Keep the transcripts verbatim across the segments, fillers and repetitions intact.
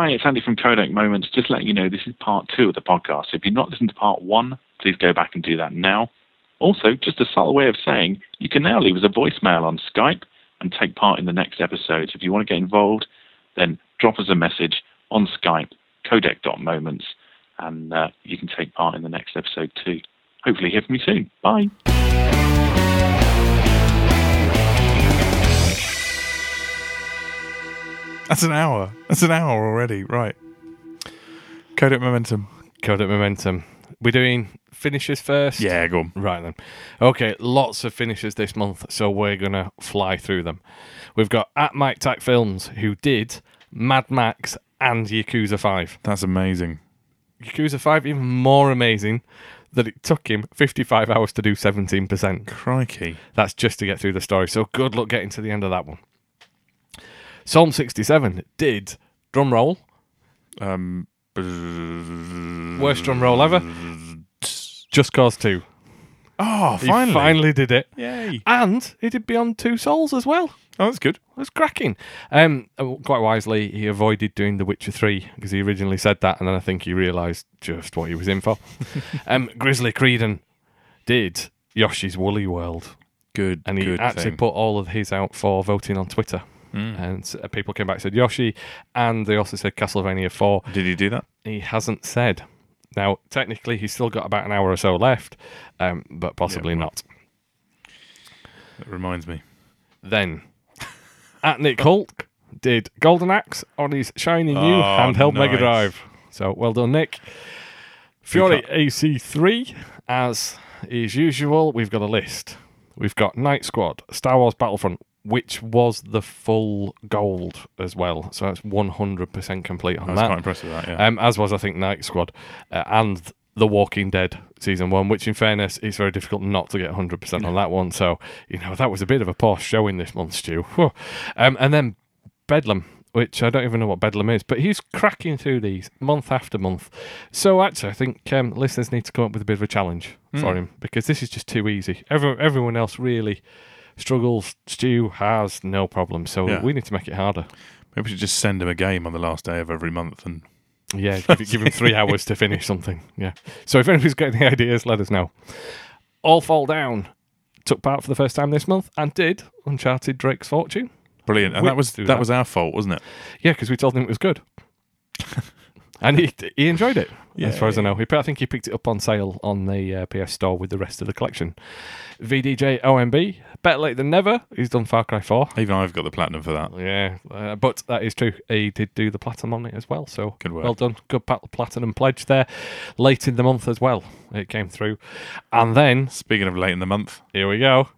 Hi, it's Andy from Codec Moments. Just letting you know this is part two of the podcast. If you've not listened to part one, please go back and do that now. Also, just a subtle way of saying, you can now leave us a voicemail on Skype and take part in the next episode. If you want to get involved, then drop us a message on Skype, codec dot moments, and uh, you can take part in the next episode too. Hopefully hear from you soon. Bye. That's an hour. That's an hour already. Right. Codec Momentum. Codec Momentum. We're doing finishes first? Yeah, go on. Right then. Okay, lots of finishes this month, so we're going to fly through them. We've got at Mike Tack Films, who did Mad Max and Yakuza five. That's amazing. Yakuza five, even more amazing that it took him fifty-five hours to do seventeen percent. Crikey. That's just to get through the story, so good luck getting to the end of that one. Psalm sixty-seven did drum roll. Um, Worst drum roll ever. Just Cause two. Oh, finally. He finally did it. Yay. And he did Beyond Two Souls as well. Oh, that's good. That's cracking. Um, quite wisely, he avoided doing The Witcher three because he originally said that, and then I think he realised just what he was in for. um, Grizzly Creedon did Yoshi's Woolly World. Good, And he good actually thing. Put all of his out for voting on Twitter. Mm. And people came back and said Yoshi, and they also said Castlevania four. Did he do that? He hasn't said. Now, technically, he's still got about an hour or so left, um, but possibly yeah, well, not. That reminds me. Then, at Nick Hulk did Golden Axe on his shiny new oh, handheld nice. Mega Drive. So, well done, Nick. Fiori A C three, as is usual, we've got a list. We've got Night Squad, Star Wars Battlefront, which was the full gold as well. So that's one hundred percent complete on that. I was that. quite impressed with that, yeah. Um, as was, I think, Night Squad uh, and The Walking Dead Season one, which, in fairness, it's very difficult not to get one hundred percent on that one. So, you know, that was a bit of a poor showing this month, Stu. Um, and then Bedlam, which I don't even know what Bedlam is, but he's cracking through these month after month. So, actually, I think um, listeners need to come up with a bit of a challenge mm. for him, because this is just too easy. Every, everyone else really... struggles. Stu has no problem, so yeah. we need to make it harder. Maybe we should just send him a game on the last day of every month and yeah, give, give him three hours to finish something. Yeah. So if anybody's got any ideas, let us know. All Fall Down took part for the first time this month and did Uncharted Drake's Fortune. Brilliant, and we that was that, that was our fault, wasn't it? Yeah, because we told him it was good. And he he enjoyed it, yeah, as far as I know. He, I think he picked it up on sale on the uh, P S Store with the rest of the collection. V D J O M B, better late than never. He's done Far Cry four. Even I've got the platinum for that. Yeah, uh, but that is true. He did do the platinum on it as well, so good work. Well done. Good platinum pledge there. Late in the month as well, it came through. And then... Speaking of late in the month... Here we go.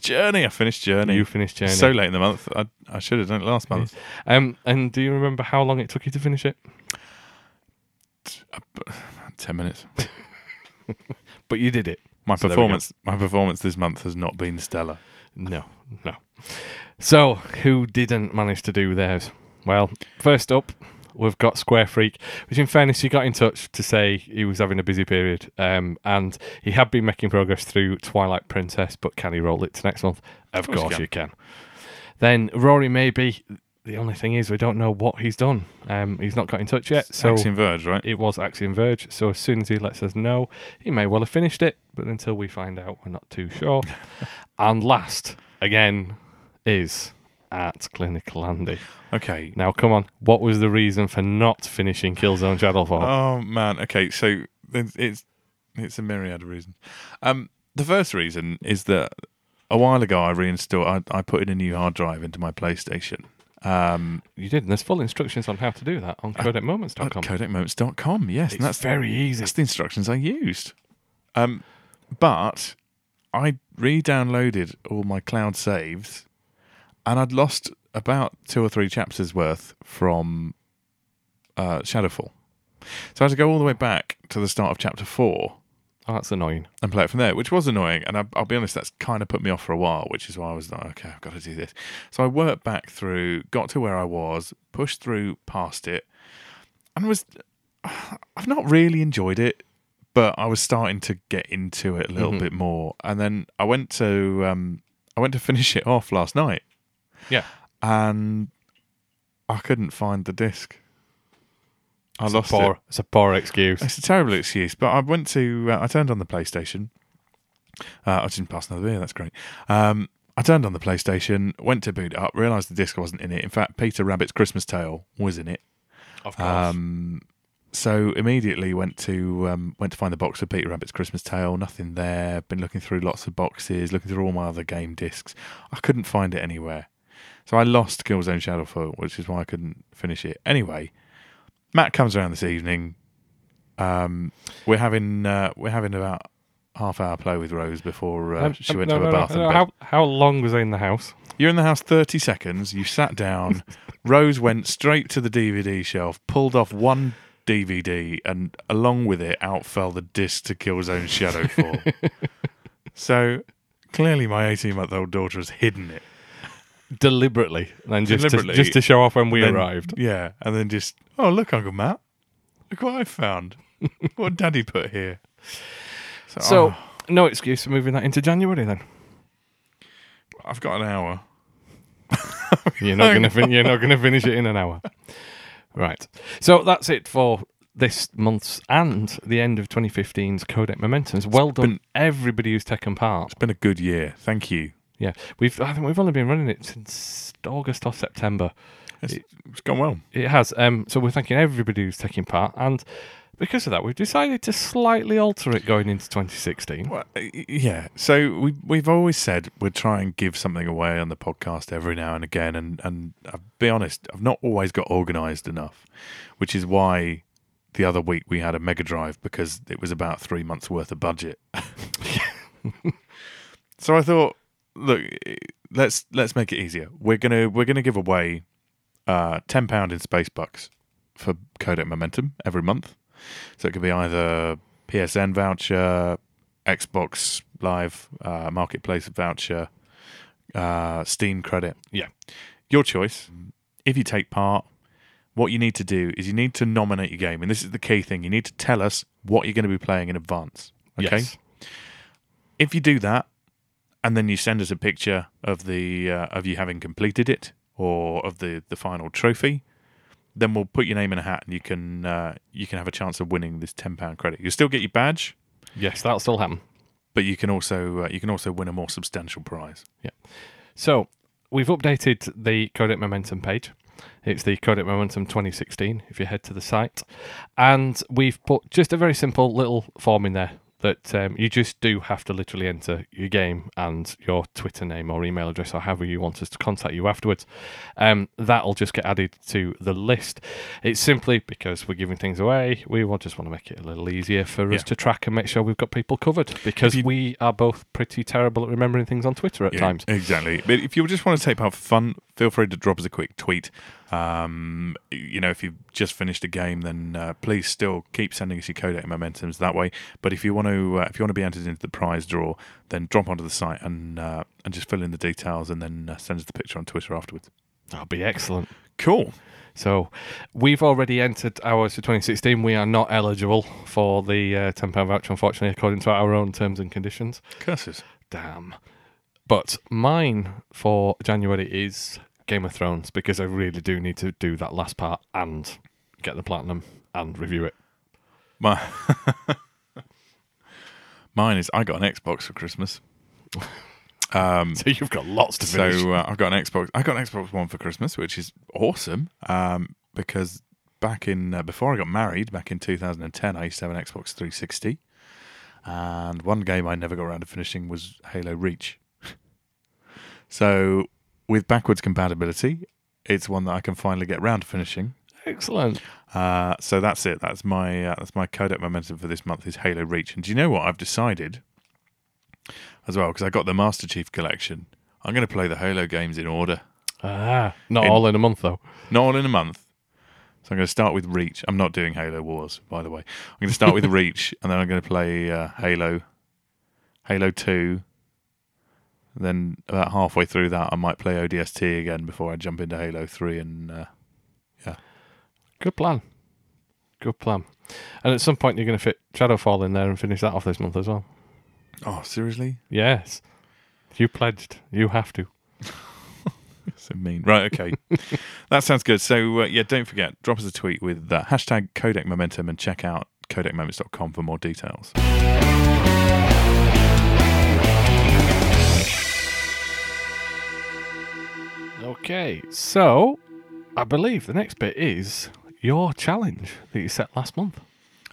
Journey, I finished Journey. You finished Journey. So late in the month. I, I should have done it last month. Um, and do you remember how long it took you to finish it? ten minutes. But you did it. My so performance my performance this month has not been stellar. No, no. So, who didn't manage to do theirs? Well, first up, we've got Square Freak, which in fairness, he got in touch to say he was having a busy period, um, and he had been making progress through Twilight Princess, but can he roll it to next month? Of, of course, course you, can. you can. Then, Rory Maybe... The only thing is, we don't know what he's done. Um, he's not got in touch yet. So Axiom Verge, right? It was Axiom Verge. So as soon as he lets us know, he may well have finished it. But until we find out, we're not too sure. And last, again, is at Clinical Andy. Okay. Now, come on. What was the reason for not finishing Killzone Shadowfall? Oh, man. Okay, so it's it's a myriad of reasons. Um, the first reason is that a while ago, I reinstalled, I, I put in a new hard drive into my PlayStation. Um, you did, and there's full instructions on how to do that on codec moments dot com. codec moments dot com, yes. It's and that's very easy. That's the instructions I used. Um, but I re-downloaded all my cloud saves, and I'd lost about two or three chapters worth from uh, Shadowfall. So I had to go all the way back to the start of chapter four. Oh, that's annoying. And play it from there, which was annoying. And I, I'll be honest, that's kind of put me off for a while, which is why I was like, okay, I've got to do this. So I worked back through, got to where I was, pushed through past it, and was, I've not really enjoyed it, but I was starting to get into it a little mm-hmm. bit more. And then I went to, um, I went to finish it off last night. Yeah. And I couldn't find the disc. I it's lost a poor, it. It's a poor excuse. It's a terrible excuse. But I went to, uh, I turned on the PlayStation. Uh, I didn't pass another beer, that's great. Um, I turned on the PlayStation, went to boot it up, realised the disc wasn't in it. In fact, Peter Rabbit's Christmas Tale was in it. Of course. Um, so immediately went to um, went to find the box for Peter Rabbit's Christmas Tale. Nothing there. Been looking through lots of boxes, looking through all my other game discs. I couldn't find it anywhere. So I lost Killzone Shadowfall, which is why I couldn't finish it. Anyway, Matt comes around this evening. Um, we're having uh, we're having about half hour play with Rose before uh, um, she went no, to her no, bath. No, and no. How, how long was I in the house? You're in the house thirty seconds. You sat down. Rose went straight to the D V D shelf, pulled off one D V D, and along with it, out fell the disc to Killzone Shadowfall. So clearly, my eighteen-month-old daughter has hidden it deliberately, and just deliberately. To, just to show off when we then, arrived. Yeah, and then just oh look, Uncle Matt, look what I found. What Daddy put here. So, so oh. no excuse for moving that into January then. I've got an hour. You're not going to fin- you're not going to finish it in an hour. Right. So that's it for this month's and the end of twenty fifteen's Codec Momentums. Well done, been, everybody who's taken part. It's been a good year. Thank you. Yeah. We've I think we've only been running it since August or September. It's, it, it's gone well. It has. Um, so we're thanking everybody who's taking part, and because of that, we've decided to slightly alter it going into twenty sixteen. Well, yeah. So we, we've always said we'd try and give something away on the podcast every now and again. And, and I'll be honest, I've not always got organised enough, which is why the other week we had a Mega Drive because it was about three months' worth of budget. So I thought, look, let's let's make it easier. We're gonna we're gonna give away uh, ten pound in space bucks for Codec Momentum every month. So it could be either P S N voucher, Xbox Live uh, Marketplace voucher, uh, Steam credit. Yeah. Your choice. If you take part, what you need to do is you need to nominate your game. And this is the key thing. You need to tell us what you're going to be playing in advance. Okay? Yes. If you do that, and then you send us a picture of the uh, of you having completed it or of the, the final trophy, then we'll put your name in a hat and you can uh, you can have a chance of winning this ten pound credit. You'll still get your badge. Yes, that'll still happen. But you can also uh, you can also win a more substantial prize. Yeah. So we've updated the Codec Momentum page. It's the Codec Momentum twenty sixteen if you head to the site. And we've put just a very simple little form in there that um, you just do have to literally enter your game and your Twitter name or email address or however you want us to contact you afterwards. Um, that'll just get added to the list. It's simply because we're giving things away, we will just want to make it a little easier for yeah. us to track and make sure we've got people covered because you, we are both pretty terrible at remembering things on Twitter at yeah, times. Exactly. But if you just want to take part for fun, feel free to drop us a quick tweet. Um, you know, if you've just finished a game, then uh, please still keep sending us your Codec Momentums that way. But if you want to, uh, if you want to be entered into the prize draw, then drop onto the site and uh, and just fill in the details, and then uh, send us the picture on Twitter afterwards. That'll be excellent. Cool. So we've already entered ours for twenty sixteen. We are not eligible for the uh, ten pound voucher, unfortunately, according to our own terms and conditions. Curses. Damn. But mine for January is Game of Thrones, because I really do need to do that last part and get the platinum and review it. My Mine is I got an Xbox for Christmas. Um, so you've got lots to finish. So uh, I've got an Xbox. I got an Xbox One for Christmas, which is awesome um, because back in uh, before I got married, back in two thousand ten, I used to have an Xbox three sixty, and one game I never got around to finishing was Halo Reach. So with backwards compatibility, it's one that I can finally get round to finishing. Excellent. Uh, so that's it. That's my uh, that's my Codec Momentum for this month is Halo Reach. And do you know what? I've decided as well, because I got the Master Chief Collection, I'm going to play the Halo games in order. Ah, not in, all in a month, though. Not all in a month. So I'm going to start with Reach. I'm not doing Halo Wars, by the way. I'm going to start with Reach, and then I'm going to play uh, Halo, Halo two. Then about halfway through that, I might play O D S T again before I jump into Halo three. And uh, yeah, good plan, good plan. And at some point, you're going to fit Shadowfall in there and finish that off this month as well. Oh, seriously? Yes. You pledged. You have to. So mean. Right, okay. That sounds good. So, uh, yeah, don't forget, drop us a tweet with uh, hashtag Codec Momentum and check out codec moments dot com for more details. Okay, so I believe the next bit is your challenge that you set last month.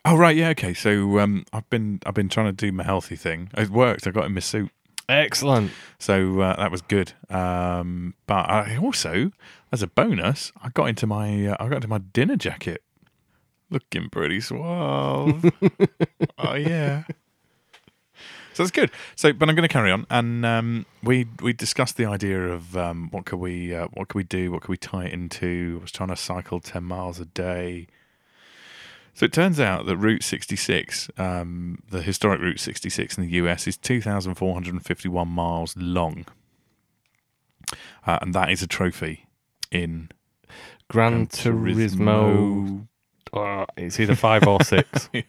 Oh, right, yeah, okay. So um, I've been I've been trying to do my healthy thing. It worked. I got in my suit. Excellent. So uh, that was good. Um, but I also, as a bonus, I got into my uh, I got into my dinner jacket. Looking pretty suave. Oh yeah. So that's good. So, but I'm going to carry on, and um, we we discussed the idea of um, what could we uh, what could we do, what could we tie it into. I was trying to cycle ten miles a day. So it turns out that Route sixty-six, um, the historic Route sixty-six in the U S, is two thousand four hundred fifty-one miles long, uh, and that is a trophy in Gran, Gran Turismo. Turismo. Uh, it's either five or six. Yeah.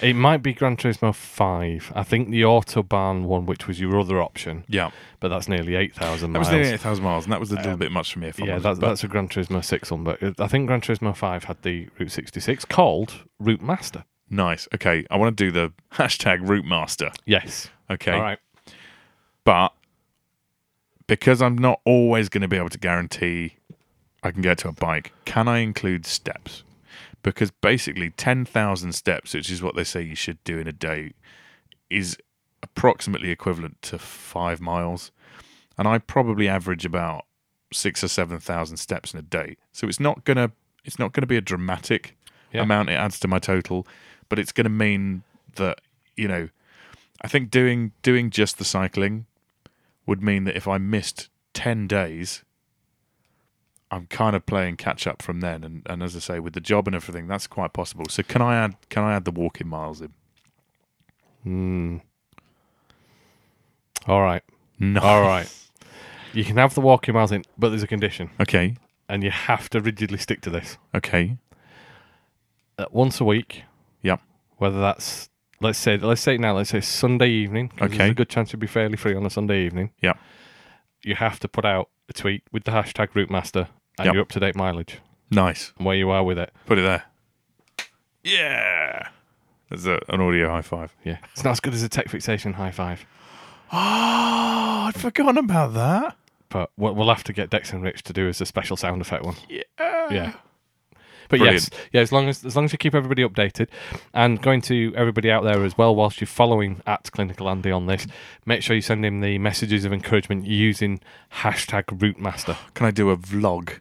It might be Gran Turismo five. I think the Autobahn one, which was your other option. Yeah. But that's nearly eight thousand miles. That was nearly eight thousand miles, and that was a little um, bit much for me. If yeah, that's, that's a Gran Turismo six one. But I think Gran Turismo five had the Route sixty-six called Route Master. Nice. Okay, I want to do the hashtag Route Master. Yes. Okay. All right. But because I'm not always going to be able to guarantee I can get to a bike, can I include steps? Because basically ten thousand steps, which is what they say you should do in a day, is approximately equivalent to five miles. And I probably average about six or seven thousand steps in a day. So it's not going to it's not going to be a dramatic yeah. amount it adds to my total, but it's going to mean that, you know, I think doing doing just the cycling would mean that if I missed ten days, I'm kind of playing catch up from then, and, and as I say, with the job and everything, that's quite possible. So can I add can I add the walking miles in? Hmm. All right. No. All right. You can have the walking miles in, but there's a condition. Okay. And you have to rigidly stick to this. Okay. Uh, once a week. Yeah. Whether that's let's say let's say now let's say Sunday evening. Okay. There's a good chance you'll be fairly free on a Sunday evening. Yeah. You have to put out a tweet with the hashtag Route Master. And yep. Your up-to-date mileage. Nice. And where you are with it. Put it there. Yeah. That's a, an audio high five. Yeah. It's not as good as a tech fixation high five. Oh, I'd forgotten about that. But what we'll have to get Dex and Rich to do is a special sound effect one. Yeah. Yeah. But Brilliant. yes, yeah. As long as as long as you keep everybody updated, and going to everybody out there as well, whilst you're following at Clinical Andy on this, make sure you send him the messages of encouragement using hashtag RouteMaster. Can I do a vlog?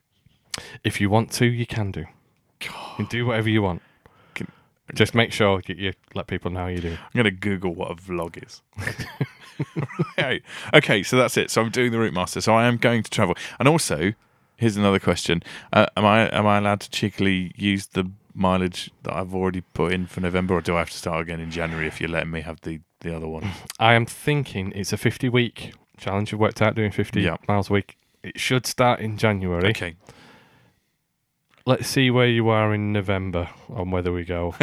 If you want to, you can do. God. You can do whatever you want. Can, Just make sure you, you let people know how you do. I'm going to Google what a vlog is. Right. Okay, so that's it. So I'm doing the RouteMaster. So I am going to travel, and also. Here's another question. Uh, am I am I allowed to cheekily use the mileage that I've already put in for November, or do I have to start again in January if you're letting me have the, the other one? I am thinking it's a fifty-week challenge. You've worked out doing fifty yep. miles a week. It should start in January. Okay. Let's see where you are in November on whether we go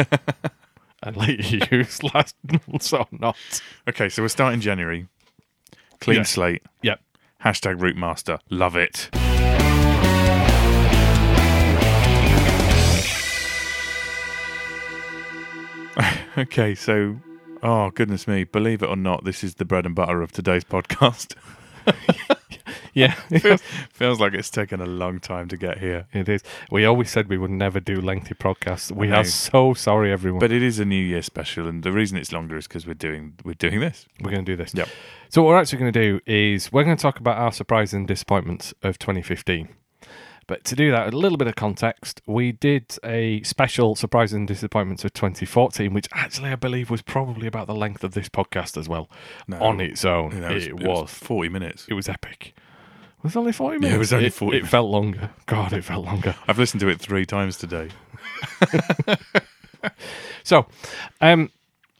and let you use last month's or not. Okay, so we're starting January. Clean yeah. slate. Yep. Hashtag Route Master. Love it. Okay, so, oh, goodness me, believe it or not, this is the bread and butter of today's podcast. Yeah. feels, feels like it's taken a long time to get here. It is. We always said we would never do lengthy podcasts. We are so sorry, everyone. But it is a New Year special, and the reason it's longer is because we're doing we're doing this. We're going to do this. Yep. So what we're actually going to do is we're going to talk about our surprises and disappointments of twenty fifteen. But to do that, a little bit of context, we did a special Surprises and Disappointments of twenty fourteen, which actually I believe was probably about the length of this podcast as well, no, on its own. No, it, was, it, was, it was forty minutes. It was epic. It was only forty minutes. Yeah, it was only forty. It, it felt longer. God, it felt longer. I've listened to it three times today. So, um,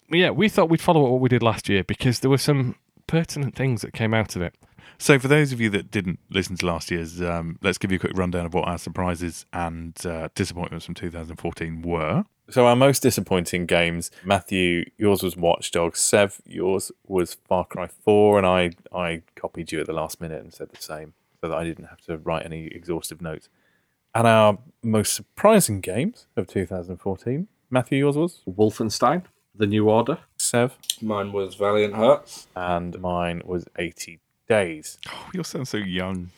yeah, we thought we'd follow up what we did last year because there were some pertinent things that came out of it. So for those of you that didn't listen to last year's, um, let's give you a quick rundown of what our surprises and uh, disappointments from two thousand fourteen were. So our most disappointing games, Matthew, yours was Watch Dogs, Sev, yours was Far Cry four, and I, I copied you at the last minute and said the same. so that I didn't have to write any exhaustive notes. And our most surprising games of two thousand fourteen, Matthew, yours was? Wolfenstein, The New Order. Sev? Mine was Valiant Hearts. And mine was eighty days. Oh, you sound so young.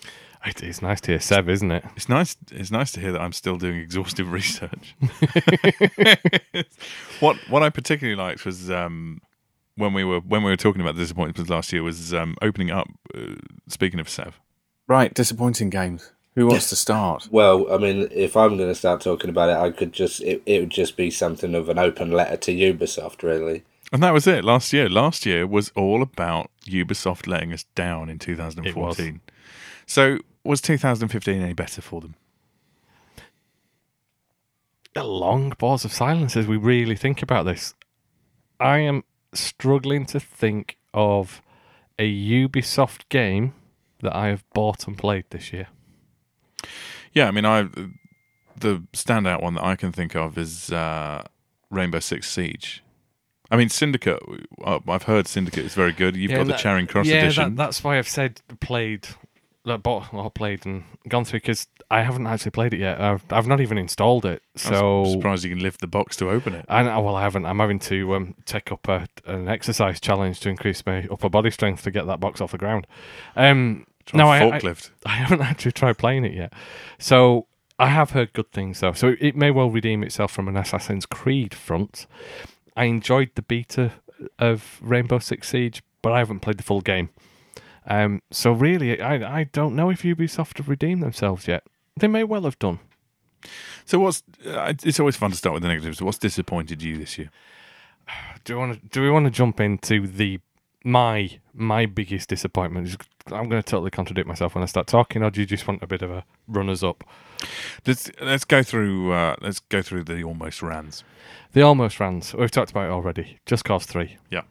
It's nice to hear Seb, isn't it? It's nice It's nice to hear that I'm still doing exhaustive research. What what I particularly liked was um, when we were when we were talking about the disappointments last year was um, opening up, uh, speaking of Seb. Right, disappointing games. Who wants to start? Well, I mean, if I'm going to start talking about it, I could just it, it would just be something of an open letter to Ubisoft, really. And that was it last year. Last year was all about Ubisoft letting us down in two thousand fourteen. It was. So was two thousand fifteen any better for them? A long pause of silence as we really think about this. I am struggling to think of a Ubisoft game that I have bought and played this year. Yeah, I mean, I the standout one that I can think of is uh, Rainbow Six Siege. I mean, Syndicate, I've heard Syndicate is very good. You've yeah, got that, the Charing Cross yeah, edition. Yeah, that, that's why I've said played... That bought or played and gone through because I haven't actually played it yet. I've I've not even installed it. So I'm surprised you can lift the box to open it. I well, I haven't. I'm having to um, take up a, an exercise challenge to increase my upper body strength to get that box off the ground. Um, no, I, I I haven't actually tried playing it yet. So I have heard good things though. So it may well redeem itself from an Assassin's Creed front. I enjoyed the beta of Rainbow Six Siege, but I haven't played the full game. Um, so really, I I don't know if Ubisoft have redeemed themselves yet. They may well have done. So what's? Uh, it's always fun to start with the negatives. What's disappointed you this year? Do you want to? Do we want to jump into the my my biggest disappointment? I'm going to totally contradict myself when I start talking. Or do you just want a bit of a runners up? Let's let's go through. Uh, let's go through the almost rans. The almost rans. We've talked about it already. Just Cause three. Yeah.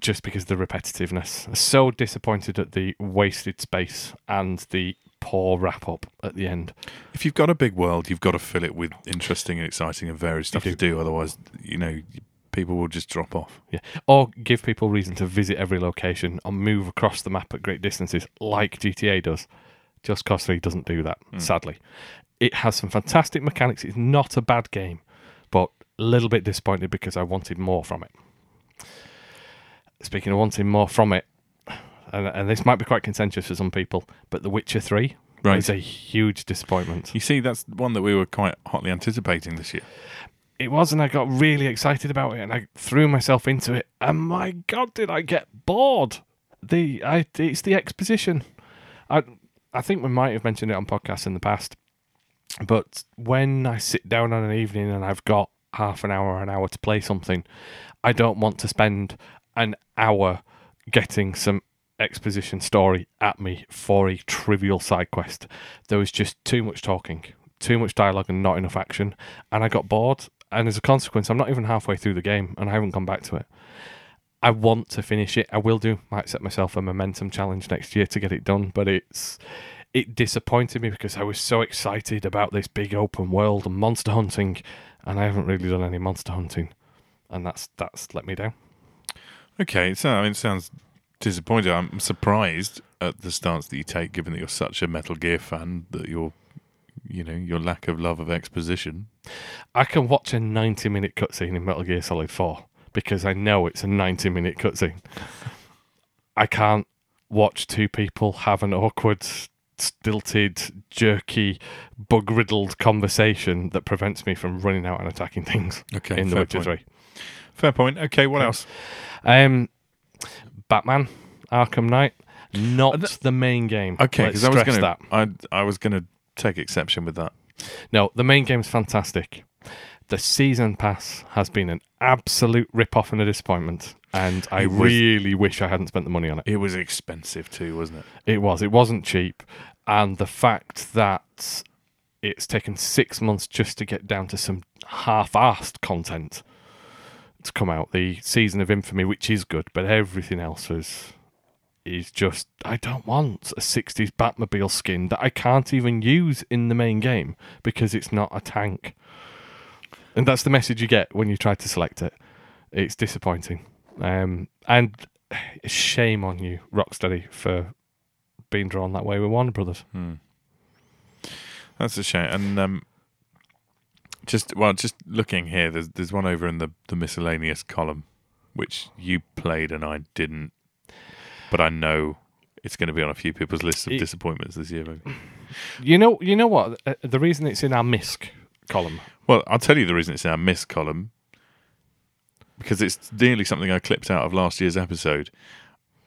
Just because of the repetitiveness. So disappointed at the wasted space and the poor wrap-up at the end. If you've got a big world, you've got to fill it with interesting and exciting and various stuff do. to do. Otherwise, you know, people will just drop off. Yeah, or give people reason to visit every location and move across the map at great distances like G T A does. Just Cause three doesn't do that, mm. sadly. It has some fantastic mechanics. It's not a bad game, but a little bit disappointed because I wanted more from it. Speaking of wanting more from it, and, and this might be quite contentious for some people, but The Witcher three right. is a huge disappointment. You see, that's one that we were quite hotly anticipating this year. It was, and I got really excited about it, and I threw myself into it, and my God, did I get bored. The I, It's the exposition. I, I think we might have mentioned it on podcasts in the past, but when I sit down on an evening and I've got half an hour or an hour to play something, I don't want to spend... an hour getting some exposition story at me for a trivial side quest. There was just too much talking, too much dialogue and not enough action, and I got bored, and as a consequence I'm not even halfway through the game and I haven't gone back to it. I want to finish it. I will do. Might set myself a momentum challenge next year to get it done, but it's it disappointed me because I was so excited about this big open world and monster hunting, and I haven't really done any monster hunting, and that's that's let me down. Okay, so I mean, it sounds disappointing. I'm surprised at the stance that you take, given that you're such a Metal Gear fan, that your, you know, your lack of love of exposition. I can watch a ninety-minute cutscene in Metal Gear Solid four because I know it's a ninety-minute cutscene. I can't watch two people have an awkward, stilted, jerky, bug-riddled conversation that prevents me from running out and attacking things okay, in The Witcher three. Fair point. Okay, what else? Um, Batman Arkham Knight, not th- the main game. Okay, because I was going to, I I was going to take exception with that. No, the main game's fantastic. The season pass has been an absolute rip-off and a disappointment, and I was, really wish I hadn't spent the money on it. It was expensive too, wasn't it? It was. It wasn't cheap, and the fact that it's taken six months just to get down to some half-assed content. To come out, the Season of Infamy, which is good, but everything else is is just, I don't want a sixties Batmobile skin that I can't even use in the main game because it's not a tank. And that's the message you get when you try to select it. It's disappointing. Um, and shame on you, Rocksteady, for been drawn that way with Warner Brothers. Hmm. That's a shame. And um, just well, just looking here, there's there's one over in the, the miscellaneous column, which you played and I didn't, but I know it's going to be on a few people's lists of disappointments this year. Maybe. You know, you know what? Uh, the reason it's in our misc column. Well, I'll tell you the reason it's in our misc column, because it's nearly something I clipped out of last year's episode.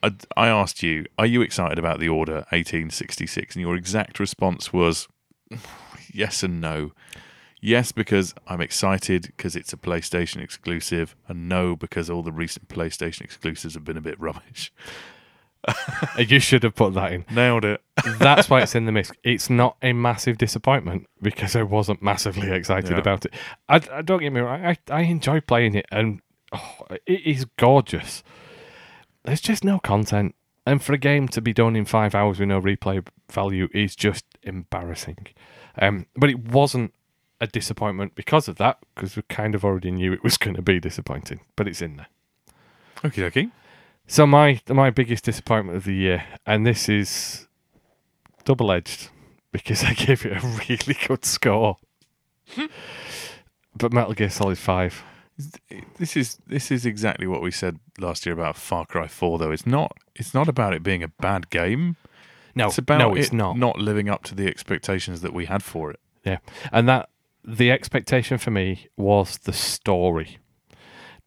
I, I asked you, are you excited about The Order eighteen sixty-six? And your exact response was yes and no. Yes, because I'm excited because it's a PlayStation exclusive, and no, because all the recent PlayStation exclusives have been a bit rubbish. You should have put that in. Nailed it. That's why it's in the mix. It's not a massive disappointment because I wasn't massively excited yeah. about it. I, I don't get me wrong, I, I enjoy playing it, and oh, it is gorgeous. There's just no content. And for a game to be done in five hours with no replay value is just embarrassing. Um, but it wasn't a disappointment because of that, because we kind of already knew it was going to be disappointing, but it's in there. Okie dokie. So my my biggest disappointment of the year, and this is double-edged, because I gave it a really good score. But Metal Gear Solid five. This is this is exactly what we said last year about Far Cry four, though. It's not it's not about it being a bad game. No, it's about no, it's it not. not living up to the expectations that we had for it. Yeah, and that the expectation for me was the story.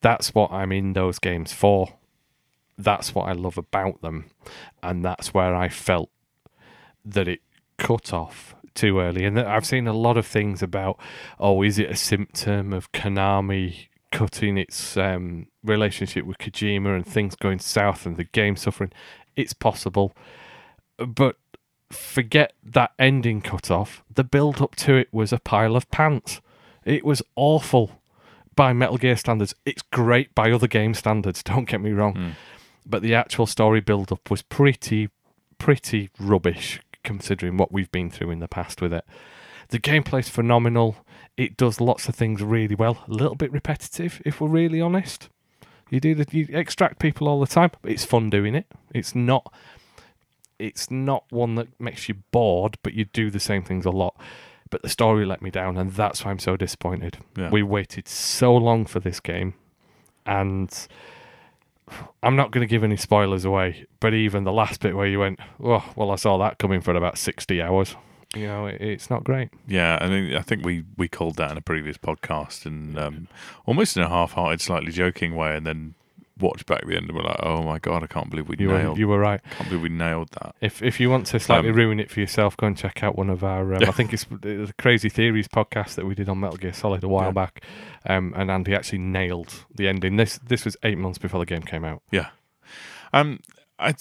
That's what I'm in those games for. That's what I love about them, and that's where I felt that it cut off too early. And I've seen a lot of things about, oh, is it a symptom of Konami cutting its um, relationship with Kojima and things going south and the game suffering? It's possible. But forget that ending cutoff. The build-up to it was a pile of pants. It was awful by Metal Gear standards. It's great by other game standards, don't get me wrong. Mm. But the actual story build-up was pretty, pretty rubbish considering what we've been through in the past with it. The gameplay's phenomenal. It does lots of things really well. A little bit repetitive, if we're really honest. You do the, you extract people all the time. It's fun doing it. It's not... It's not one that makes you bored, but you do the same things a lot. But the story let me down, and that's why I'm so disappointed. Yeah. We waited so long for this game, and I'm not going to give any spoilers away, but even the last bit where you went, oh, well, I saw that coming for about sixty hours. You know, it, it's not great. Yeah, I mean, I think we, we called that in a previous podcast, and um, almost in a half-hearted, slightly joking way, and then watch back the end and we're like, oh my god, I can't believe we you nailed were, you were right I can't believe we nailed that. If if you want to slightly um, ruin it for yourself, go and check out one of our um, I think it's the Crazy Theories podcast that we did on Metal Gear Solid a while yeah. back, um, and Andy actually nailed the ending. This this was eight months before the game came out. Yeah um, I,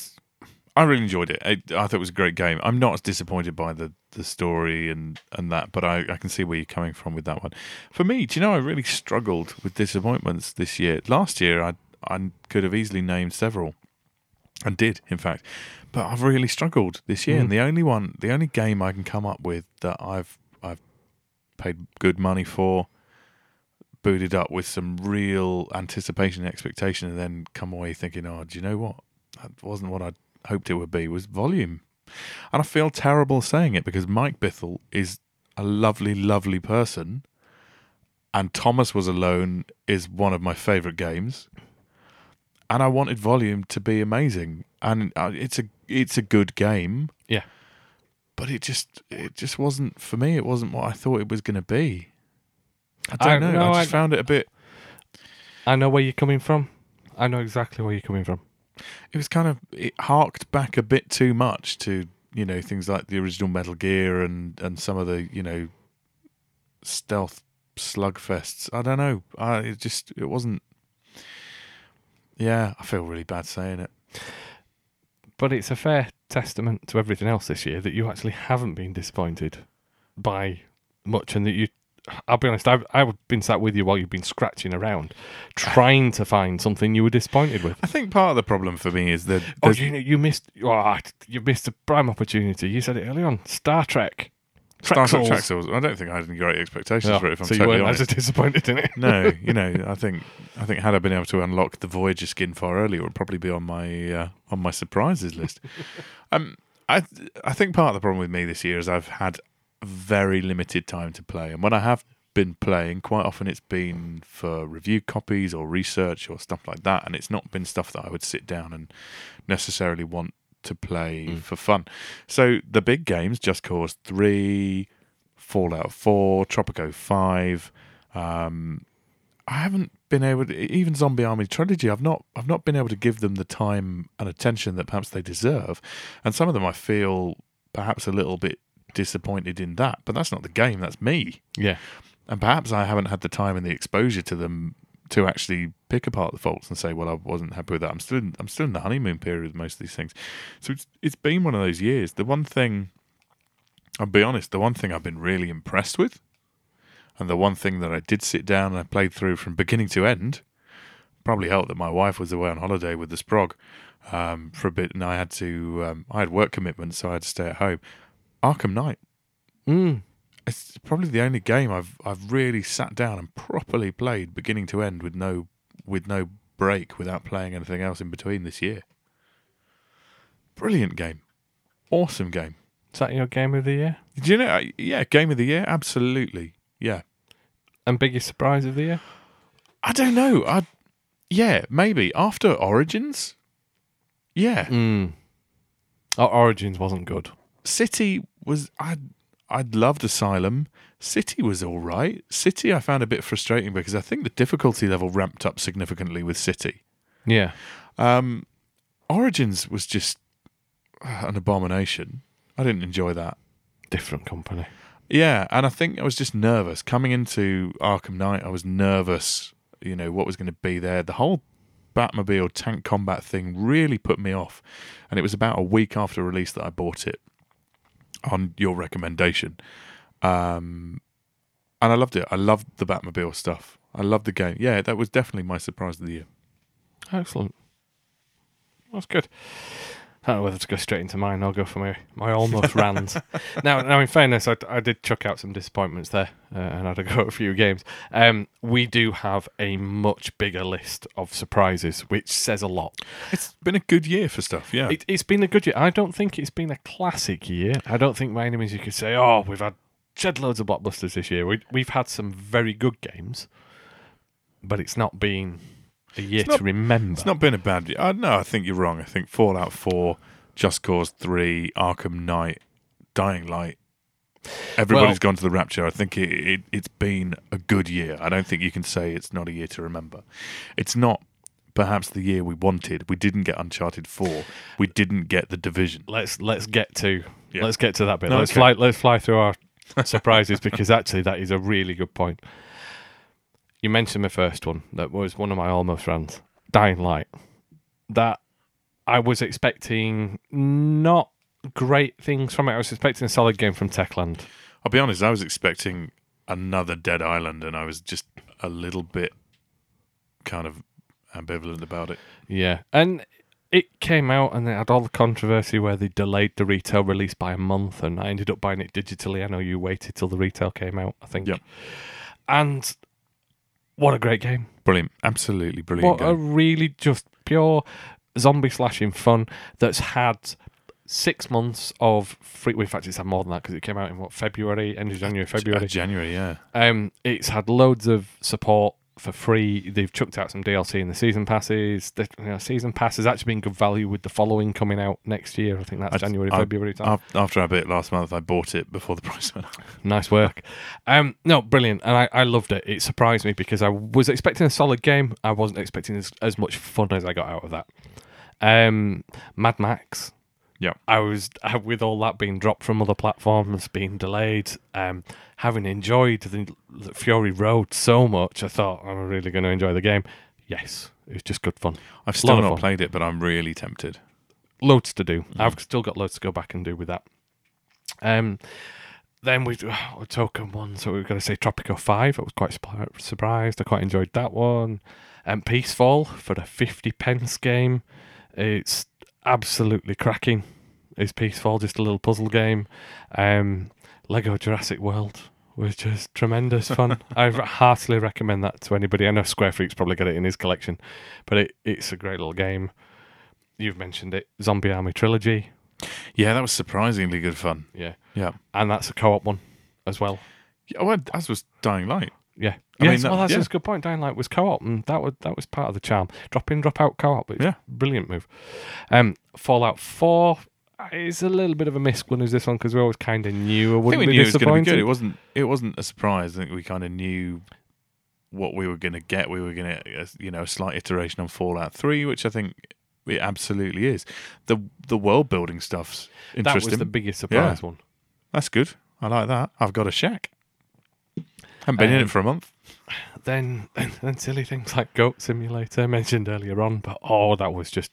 I really enjoyed it. I, I thought it was a great game. I'm not as disappointed by the, the story and, and that, but I, I can see where you're coming from with that one. For me, do you know, I really struggled with disappointments this year. Last year I I could have easily named several, and did, in fact. But I've really struggled this year, mm. and the only one, the only game I can come up with that I've I've paid good money for, booted up with some real anticipation and expectation, and then come away thinking, oh, do you know what? That wasn't what I hoped it would be, was Volume. And I feel terrible saying it, because Mike Bithell is a lovely, lovely person, and Thomas Was Alone is one of my favourite games. And I wanted Volume to be amazing, and it's a it's a good game. Yeah, but it just it just wasn't for me. It wasn't what I thought it was going to be. I don't I, know. No, I just I, found it a bit. I know where you're coming from. I know exactly where you're coming from. It was kind of it harked back a bit too much to, you know, things like the original Metal Gear and, and some of the, you know, stealth slugfests. I don't know. I it just it wasn't. Yeah, I feel really bad saying it. But it's a fair testament to everything else this year that you actually haven't been disappointed by much, and that you, I'll be honest, I've, I've been sat with you while you've been scratching around, trying to find something you were disappointed with. I think part of the problem for me is that... Oh, you, you missed oh, you missed a prime opportunity. You said it early on. Star Trek. Star Trek Traxels. I don't think I had any great expectations no, for it, if I'm so totally honest. So you weren't as disappointed in it? No, you know, I think I think had I been able to unlock the Voyager skin far earlier, it would probably be on my uh, on my surprises list. um, I I think part of the problem with me this year is I've had very limited time to play, and when I have been playing, quite often it's been for review copies or research or stuff like that, and it's not been stuff that I would sit down and necessarily want to play mm. for fun. So the big games, Just Cause three, Fallout four, Tropico five, um, I haven't been able to, even Zombie Army Trilogy, I've not I've not been able to give them the time and attention that perhaps they deserve, and some of them I feel perhaps a little bit disappointed in that, but that's not the game, that's me. Yeah. And perhaps I haven't had the time and the exposure to them to actually pick apart the faults and say, well, I wasn't happy with that. I'm still in, I'm still in the honeymoon period with most of these things. So it's it's been one of those years. The one thing, I'll be honest, the one thing I've been really impressed with, and the one thing that I did sit down and I played through from beginning to end, probably helped that my wife was away on holiday with the Sprog um, for a bit, and I had to um, I had work commitments, so I had to stay at home. Arkham Knight. Mm. It's probably the only game I've I've really sat down and properly played beginning to end with no with no break, without playing anything else in between this year. Brilliant game, awesome game. Is that your game of the year? Do you know? Yeah, game of the year, absolutely. Yeah. And biggest surprise of the year? I don't know. I yeah, maybe after Origins. Yeah. Mm. Oh, Origins wasn't good. City was I. I loved Asylum. City was all right. City I found a bit frustrating because I think the difficulty level ramped up significantly with City. Yeah. Um, Origins was just an abomination. I didn't enjoy that. Different company. Yeah, and I think I was just nervous. Coming into Arkham Knight, I was nervous, you know, what was going to be there. The whole Batmobile tank combat thing really put me off. And it was about a week after release that I bought it. On your recommendation. Um, and I loved it. I loved the Batmobile stuff. I loved the game. Yeah, that was definitely my surprise of the year. Excellent. That's good. I don't know whether to go straight into mine. I'll go for my, my almost rant. Now, now, in fairness, I, I did chuck out some disappointments there uh, and had a go at a few games. Um, we do have a much bigger list of surprises, which says a lot. It's been a good year for stuff, yeah. It, it's been a good year. I don't think it's been a classic year. I don't think by any means you could say, oh, we've had shed loads of blockbusters this year. We, we've had some very good games, but it's not been... A year not, to remember. It's not been a bad year. Uh, no, I think you're wrong. I think Fallout four, Just Cause three, Arkham Knight, Dying Light. Everybody's well, gone to the rapture. I think it, it, it's been a good year. I don't think you can say it's not a year to remember. It's not perhaps the year we wanted. We didn't get Uncharted four. We didn't get The Division. Let's let's get to yeah. let's get to that bit. No, let's okay. fly let's fly through our surprises because actually that is a really good point. You mentioned my first one. That was one of my almost rants. Dying Light. That I was expecting not great things from it. I was expecting a solid game from Techland. I'll be honest, I was expecting another Dead Island, and I was just a little bit kind of ambivalent about it. Yeah. And it came out and they had all the controversy where they delayed the retail release by a month, and I ended up buying it digitally. I know you waited till the retail came out, I think. Yep. And... what a great game. Brilliant. Absolutely brilliant what game. What a really just pure zombie slashing fun that's had six months of free... Well, in fact, it's had more than that because it came out in, what, February? End of January, February? Uh, January, yeah. Um, it's had loads of support for free. They've chucked out some D L C in the season passes. The you know, season pass has actually been good value with the following coming out next year. I think that's I, January, I, February time. After I bit last month, I bought it before the price went up. Nice work. Um, no, brilliant. And I, I loved it. It surprised me because I was expecting a solid game. I wasn't expecting as, as much fun as I got out of that. Um, Mad Max. Yeah. I was, with all that being dropped from other platforms, being delayed, um, having enjoyed the, the Fury Road so much, I thought, I'm really going to enjoy the game. Yes, it was just good fun. I've still not fun. played it, but I'm really tempted. Loads to do. Mm. I've still got loads to go back and do with that. Um, then we oh, token one, so we were going to say Tropico five. I was quite surprised. I quite enjoyed that one. Um, Peacefall for a fifty pence game. It's absolutely cracking. It's Peaceful, just a little puzzle game. Um, Lego Jurassic World was just tremendous fun. I heartily recommend that to anybody. I know Square Freak's probably got it in his collection, but it, it's a great little game. You've mentioned it. Zombie Army Trilogy. Yeah, that was surprisingly good fun. Yeah. Yeah. And that's a co-op one as well. Yeah, well, as was Dying Light. Yeah. I yes, mean, well, that, that's yeah. a good point. Dying Light was co-op, and that was, that was part of the charm. Drop in, drop out co-op. It's yeah. a brilliant move. Um, Fallout four is a little bit of a miss when it was this one, because we always kind of knew. I wouldn't I think we be knew it was going to be good. It wasn't, it wasn't a surprise. I think we kind of knew what we were going to get. We were going to, you know, a slight iteration on Fallout three, which I think it absolutely is. The the world building stuff's interesting. That was the biggest surprise yeah. one. That's good. I like that. I've got a shack. Haven't been um, in it for a month. Then, then, then silly things like Goat Simulator mentioned earlier on, but oh, that was just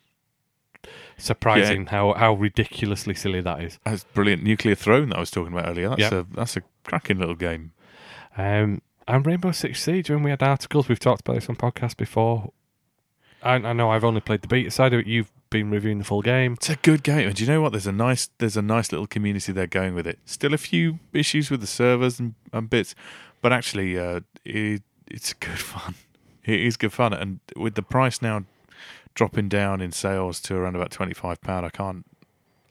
surprising yeah. how, how ridiculously silly that is. That's brilliant. Nuclear Throne that I was talking about earlier. That's yep. a that's a cracking little game. Um, and Rainbow Six Siege. When we had articles, we've talked about this on podcasts before. I, I know I've only played the beta side of it. You've been reviewing the full game. It's a good game, and do you know what? There's a nice, there's a nice little community there going with it. Still a few issues with the servers and, and bits, but actually, uh, it, it's good fun. It is good fun, and with the price now dropping down in sales to around about twenty-five pounds, I can't,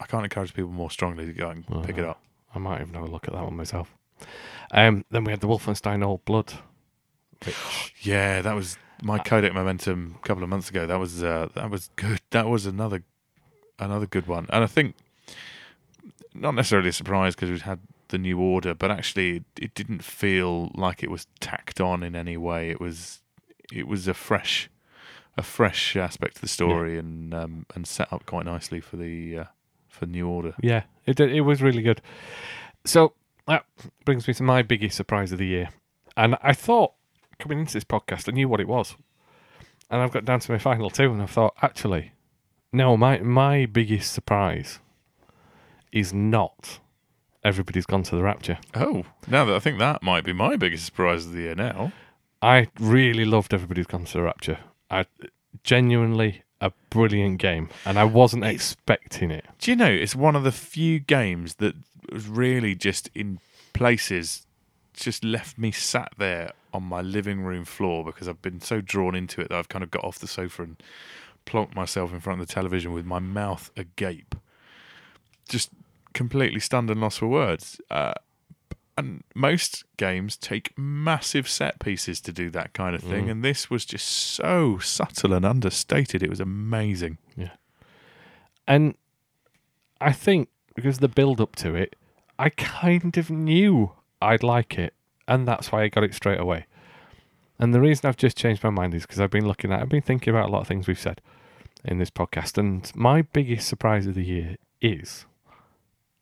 I can't encourage people more strongly to go and oh, pick it up. I might even have a look at that one myself. Um, then we had the Wolfenstein Old Blood. Which... yeah, that was. My Codec Momentum a couple of months ago, that was uh, that was good. That was another another good one. And I think, not necessarily a surprise because we'd had the New Order, but actually it didn't feel like it was tacked on in any way. It was it was a fresh a fresh aspect to the story yeah. and um, and set up quite nicely for the uh, for New Order. Yeah, it it was really good. So that brings me to my biggest surprise of the year. And I thought, coming into this podcast, I knew what it was, and I've got down to my final two, and I thought, actually, no, my my biggest surprise is not Everybody's Gone to the Rapture. Oh, now that I think that might be my biggest surprise of the year. Now, I really loved Everybody's Gone to the Rapture. I genuinely a brilliant game, and I wasn't it's, expecting it. Do you know, it's one of the few games that was really just in places, just left me sat there on my living room floor because I've been so drawn into it that I've kind of got off the sofa and plonked myself in front of the television with my mouth agape, just completely stunned and lost for words. Uh, and most games take massive set pieces to do that kind of thing, mm. and this was just so subtle and understated. It was amazing. Yeah, and I think because the build up to it, I kind of knew I'd like it, and that's why I got it straight away. And the reason I've just changed my mind is because I've been looking at, I've been thinking about a lot of things we've said in this podcast, and my biggest surprise of the year is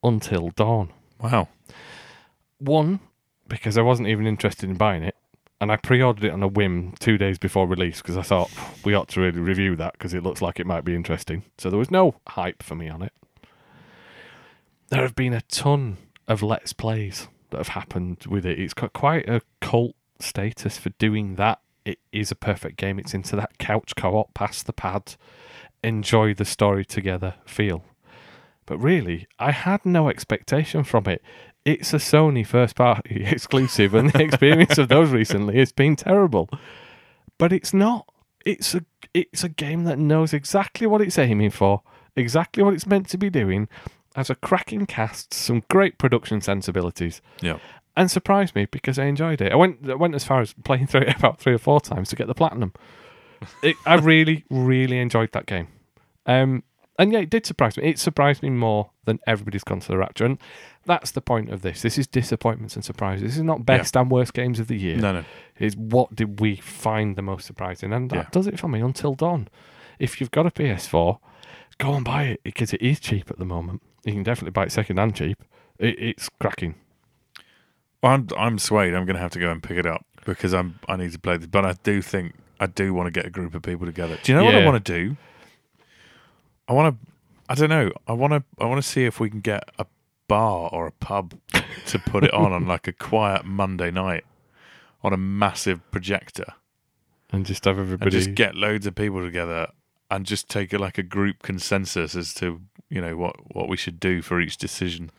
Until Dawn. Wow. One, because I wasn't even interested in buying it, and I pre-ordered it on a whim two days before release because I thought we ought to really review that because it looks like it might be interesting. So there was no hype for me on it. There have been a ton of Let's Plays that have happened with it. It's got quite a cult status for doing that. It is a perfect game. It's into that couch co-op, pass the pad, enjoy the story together feel. But really, I had no expectation from it. It's a Sony first party exclusive, and the experience of those recently has been terrible. But it's not. It's a, it's a game that knows exactly what it's aiming for, exactly what it's meant to be doing, has a cracking cast, some great production sensibilities, yeah, and surprised me because I enjoyed it. I went I went as far as playing through it about three or four times to get the platinum. It, I really, really enjoyed that game. Um, and yeah, it did surprise me. It surprised me more than Everybody's Gone to the Rapture, and that's the point of this. This is disappointments and surprises. This is not best yeah. and worst games of the year. No, no. It's what did we find the most surprising, and that yeah. does it for me. Until Dawn. If you've got a P S four, go and buy it because it is cheap at the moment. You can definitely buy it second and cheap. It, it's cracking. Well, I'm I'm swayed. I'm going to have to go and pick it up because I'm I need to play this. But I do think I do want to get a group of people together. Do you know yeah. what I want to do? I want to. I don't know. I want to. I want to see if we can get a bar or a pub to put it on on like a quiet Monday night on a massive projector, and just have everybody, and just get loads of people together. And just take like a group consensus as to, you know, what, what we should do for each decision.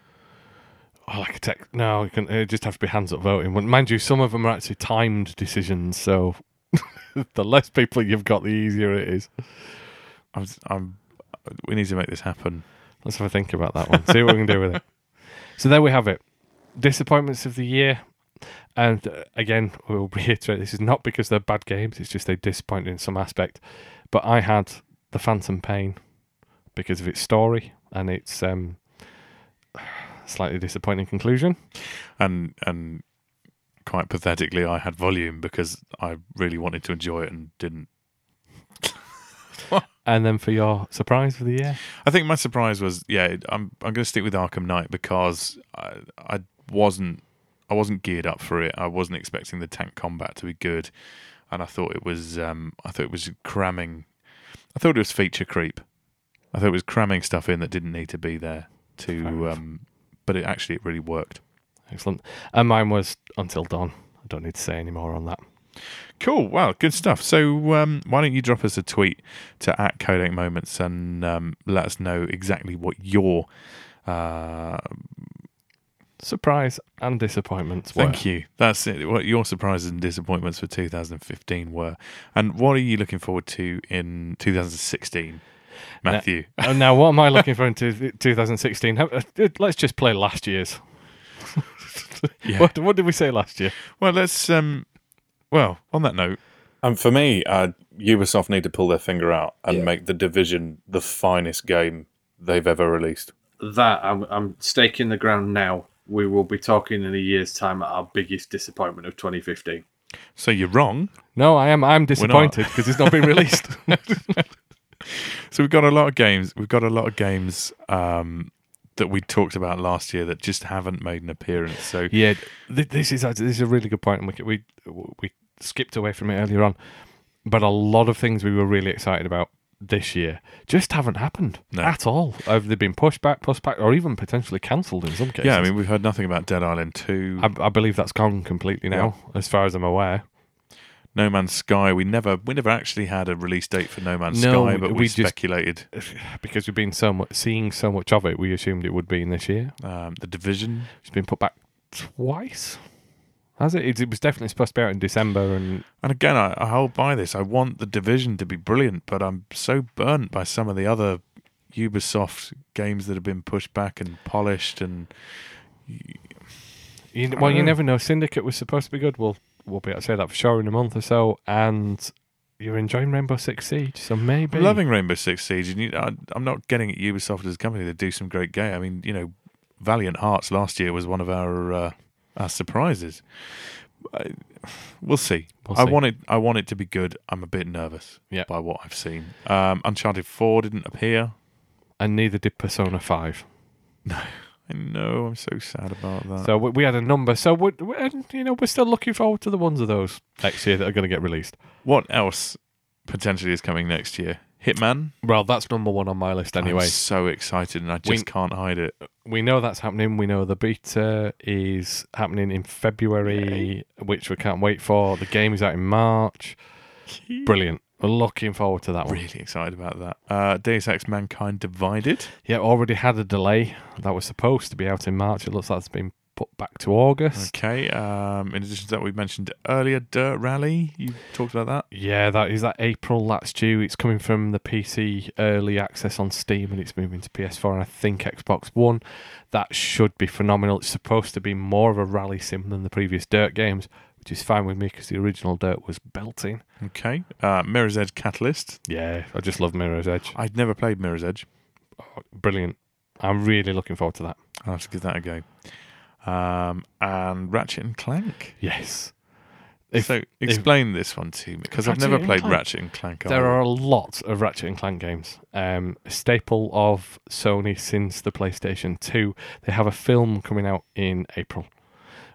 Oh, like a tech? No, it would just have to be hands up voting. Mind you, some of them are actually timed decisions, so the less people you've got, the easier it is. I'm, I'm, we need to make this happen. Let's have a think about that one. See what we can do with it. So there we have it. Disappointments of the year. And uh, again, we'll reiterate, this is not because they're bad games. It's just they disappointed in some aspect. But I had The Phantom Pain because of its story and its um, slightly disappointing conclusion. And and quite pathetically, I had Volume because I really wanted to enjoy it and didn't. And then for your surprise for the year? I think my surprise was, yeah, I'm I'm going to stick with Arkham Knight because I, I wasn't I wasn't geared up for it. I wasn't expecting the tank combat to be good, and I thought it was um, I thought it was cramming. I thought it was feature creep. I thought it was cramming stuff in that didn't need to be there. To um, but it actually it really worked. Excellent. And mine was Until Dawn. I don't need to say any more on that. Cool. Wow, good stuff. So um, why don't you drop us a tweet to at Codec Moments and um, let us know exactly what your uh, surprise and disappointments were. Thank you. That's it. What your surprises and disappointments for two thousand fifteen were. And what are you looking forward to in two thousand sixteen, Matthew? Now, now what am I looking for in two thousand sixteen? Let's just play last year's. Yeah. What, what did we say last year? Well, let's... Um, Well, on that note... And um, for me, uh, Ubisoft need to pull their finger out and yeah. make The Division the finest game they've ever released. That, I'm, I'm staking the ground now. We will be talking in a year's time at our biggest disappointment of twenty fifteen. So you're wrong. No, I am. I'm disappointed because it's not been released. So we've got a lot of games. We've got a lot of games... Um, that we talked about last year that just haven't made an appearance. So yeah, th- this is this is a really good point, and we we we skipped away from it earlier on. But a lot of things we were really excited about this year just haven't happened no. at all. Have they been pushed back, pushed back, or even potentially cancelled in some cases? Yeah, I mean we've heard nothing about Dead Island two. I, I believe that's gone completely now, yeah. as far as I'm aware. No Man's Sky. We never, we never actually had a release date for No Man's no, Sky, but we, we speculated just, because we've been so much, seeing so much of it. We assumed it would be in this year. Um, the Division, it's been put back twice, has it? It, it was definitely supposed to be out in December, and and again, I, I hold by this. I want The Division to be brilliant, but I'm so burnt by some of the other Ubisoft games that have been pushed back and polished, and you, well, you know. never know. Syndicate was supposed to be good. Well. We'll be able to say that for sure in a month or so, and you're enjoying Rainbow Six Siege, so maybe I'm loving Rainbow Six Siege, and you, I, I'm not getting at Ubisoft as a company. They do some great game. I mean, you know, Valiant Hearts last year was one of our uh, our surprises. I, we'll, see. we'll see. I want it. I want it to be good. I'm a bit nervous yep. by what I've seen. Um, Uncharted four didn't appear, and neither did Persona five. No. I know, I'm so sad about that. So we had a number. So we're, we're, you know, we're still looking forward to the ones of those next year that are going to get released. What else potentially is coming next year? Hitman? Well, that's number one on my list anyway. I'm so excited and I just we, can't hide it. We know that's happening. We know the beta is happening in February, Yay. which we can't wait for. The game is out in March. Brilliant. We're looking forward to that one. Really excited about that. Uh, Deus Ex Mankind Divided. Yeah, already had a delay. That was supposed to be out in March. It looks like it's been put back to August. Okay. Um, in addition to that, we mentioned earlier, Dirt Rally. You talked about that. Yeah, that is that April. That's due. It's coming from the P C early access on Steam, and it's moving to P S four and I think Xbox One. That should be phenomenal. It's supposed to be more of a rally sim than the previous Dirt games, which is fine with me because the original Dirt was belting. Okay. Uh, Mirror's Edge Catalyst. Yeah, I just love Mirror's Edge. I'd never played Mirror's Edge. Oh, brilliant. I'm really looking forward to that. I'll have to give that a go. Um, and Ratchet and Clank. Yes. If, so explain if, this one to me because I've never played Clank. Ratchet and Clank. There are a lot of Ratchet and Clank games. Um, a staple of Sony since the PlayStation two. They have a film coming out in April,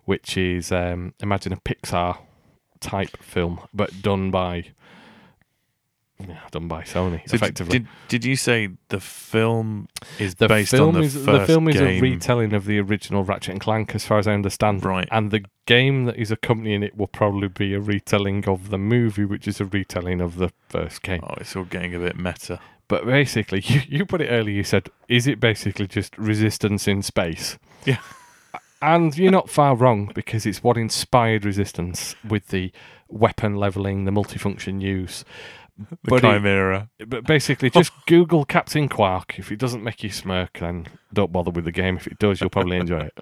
which is, um, imagine a Pixar-type film, but done by yeah, done by Sony, so effectively. Did, did you say the film is the based film on the is, first game? The film is game. a retelling of the original Ratchet and Clank, as far as I understand. Right. And the game that is accompanying it will probably be a retelling of the movie, which is a retelling of the first game. Oh, it's all getting a bit meta. But basically, you, you put it earlier, you said, is it basically just Resistance in space? Yeah. And you're not far wrong, because it's what inspired Resistance with the weapon levelling, the multifunction use. The but Chimera. It, but basically, just Google Captain Quark. If it doesn't make you smirk, then don't bother with the game. If it does, you'll probably enjoy it.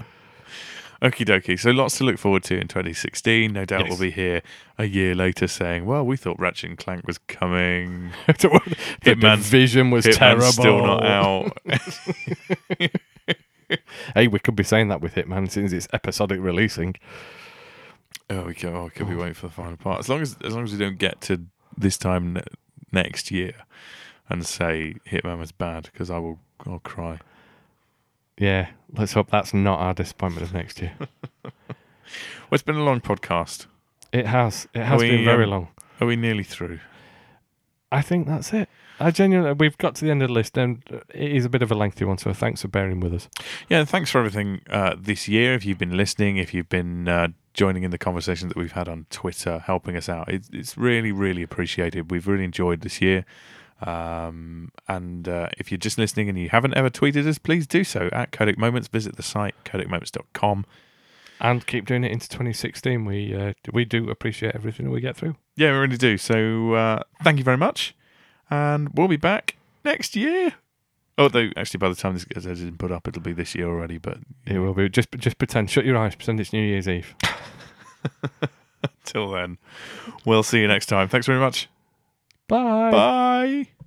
Okie dokie. So lots to look forward to in twenty sixteen. No doubt yes. We'll be here a year later saying, well, we thought Ratchet and Clank was coming. Hitman's vision was Hitman's terrible. Still not out. Hey, we could be saying that with Hitman since it's episodic releasing. Oh, we could, oh, could be waiting for the final part. As long as as long as we don't get to this time ne- next year and say Hitman was bad, because I will I'll cry. Yeah, let's hope that's not our disappointment of next year. Well, it's been a long podcast. It has. It has we, been very um, long. Are we nearly through? I think that's it. I genuinely, we've got to the end of the list, and it is a bit of a lengthy one, so thanks for bearing with us. Yeah, and thanks for everything uh, this year. If you've been listening, if you've been uh, joining in the conversation that we've had on Twitter, helping us out, it's, it's really, really appreciated. We've really enjoyed this year. Um, and uh, if you're just listening and you haven't ever tweeted us, please do so at Codec Moments. Visit the site, codec moments dot com. And keep doing it into twenty sixteen. We uh, we do appreciate everything we get through. Yeah, we really do. So uh, thank you very much. And we'll be back next year. Although, actually, by the time this gets put up, it'll be this year already. But it will be. Just, just pretend. Shut your eyes. Pretend it's New Year's Eve. Till then, we'll see you next time. Thanks very much. Bye. Bye.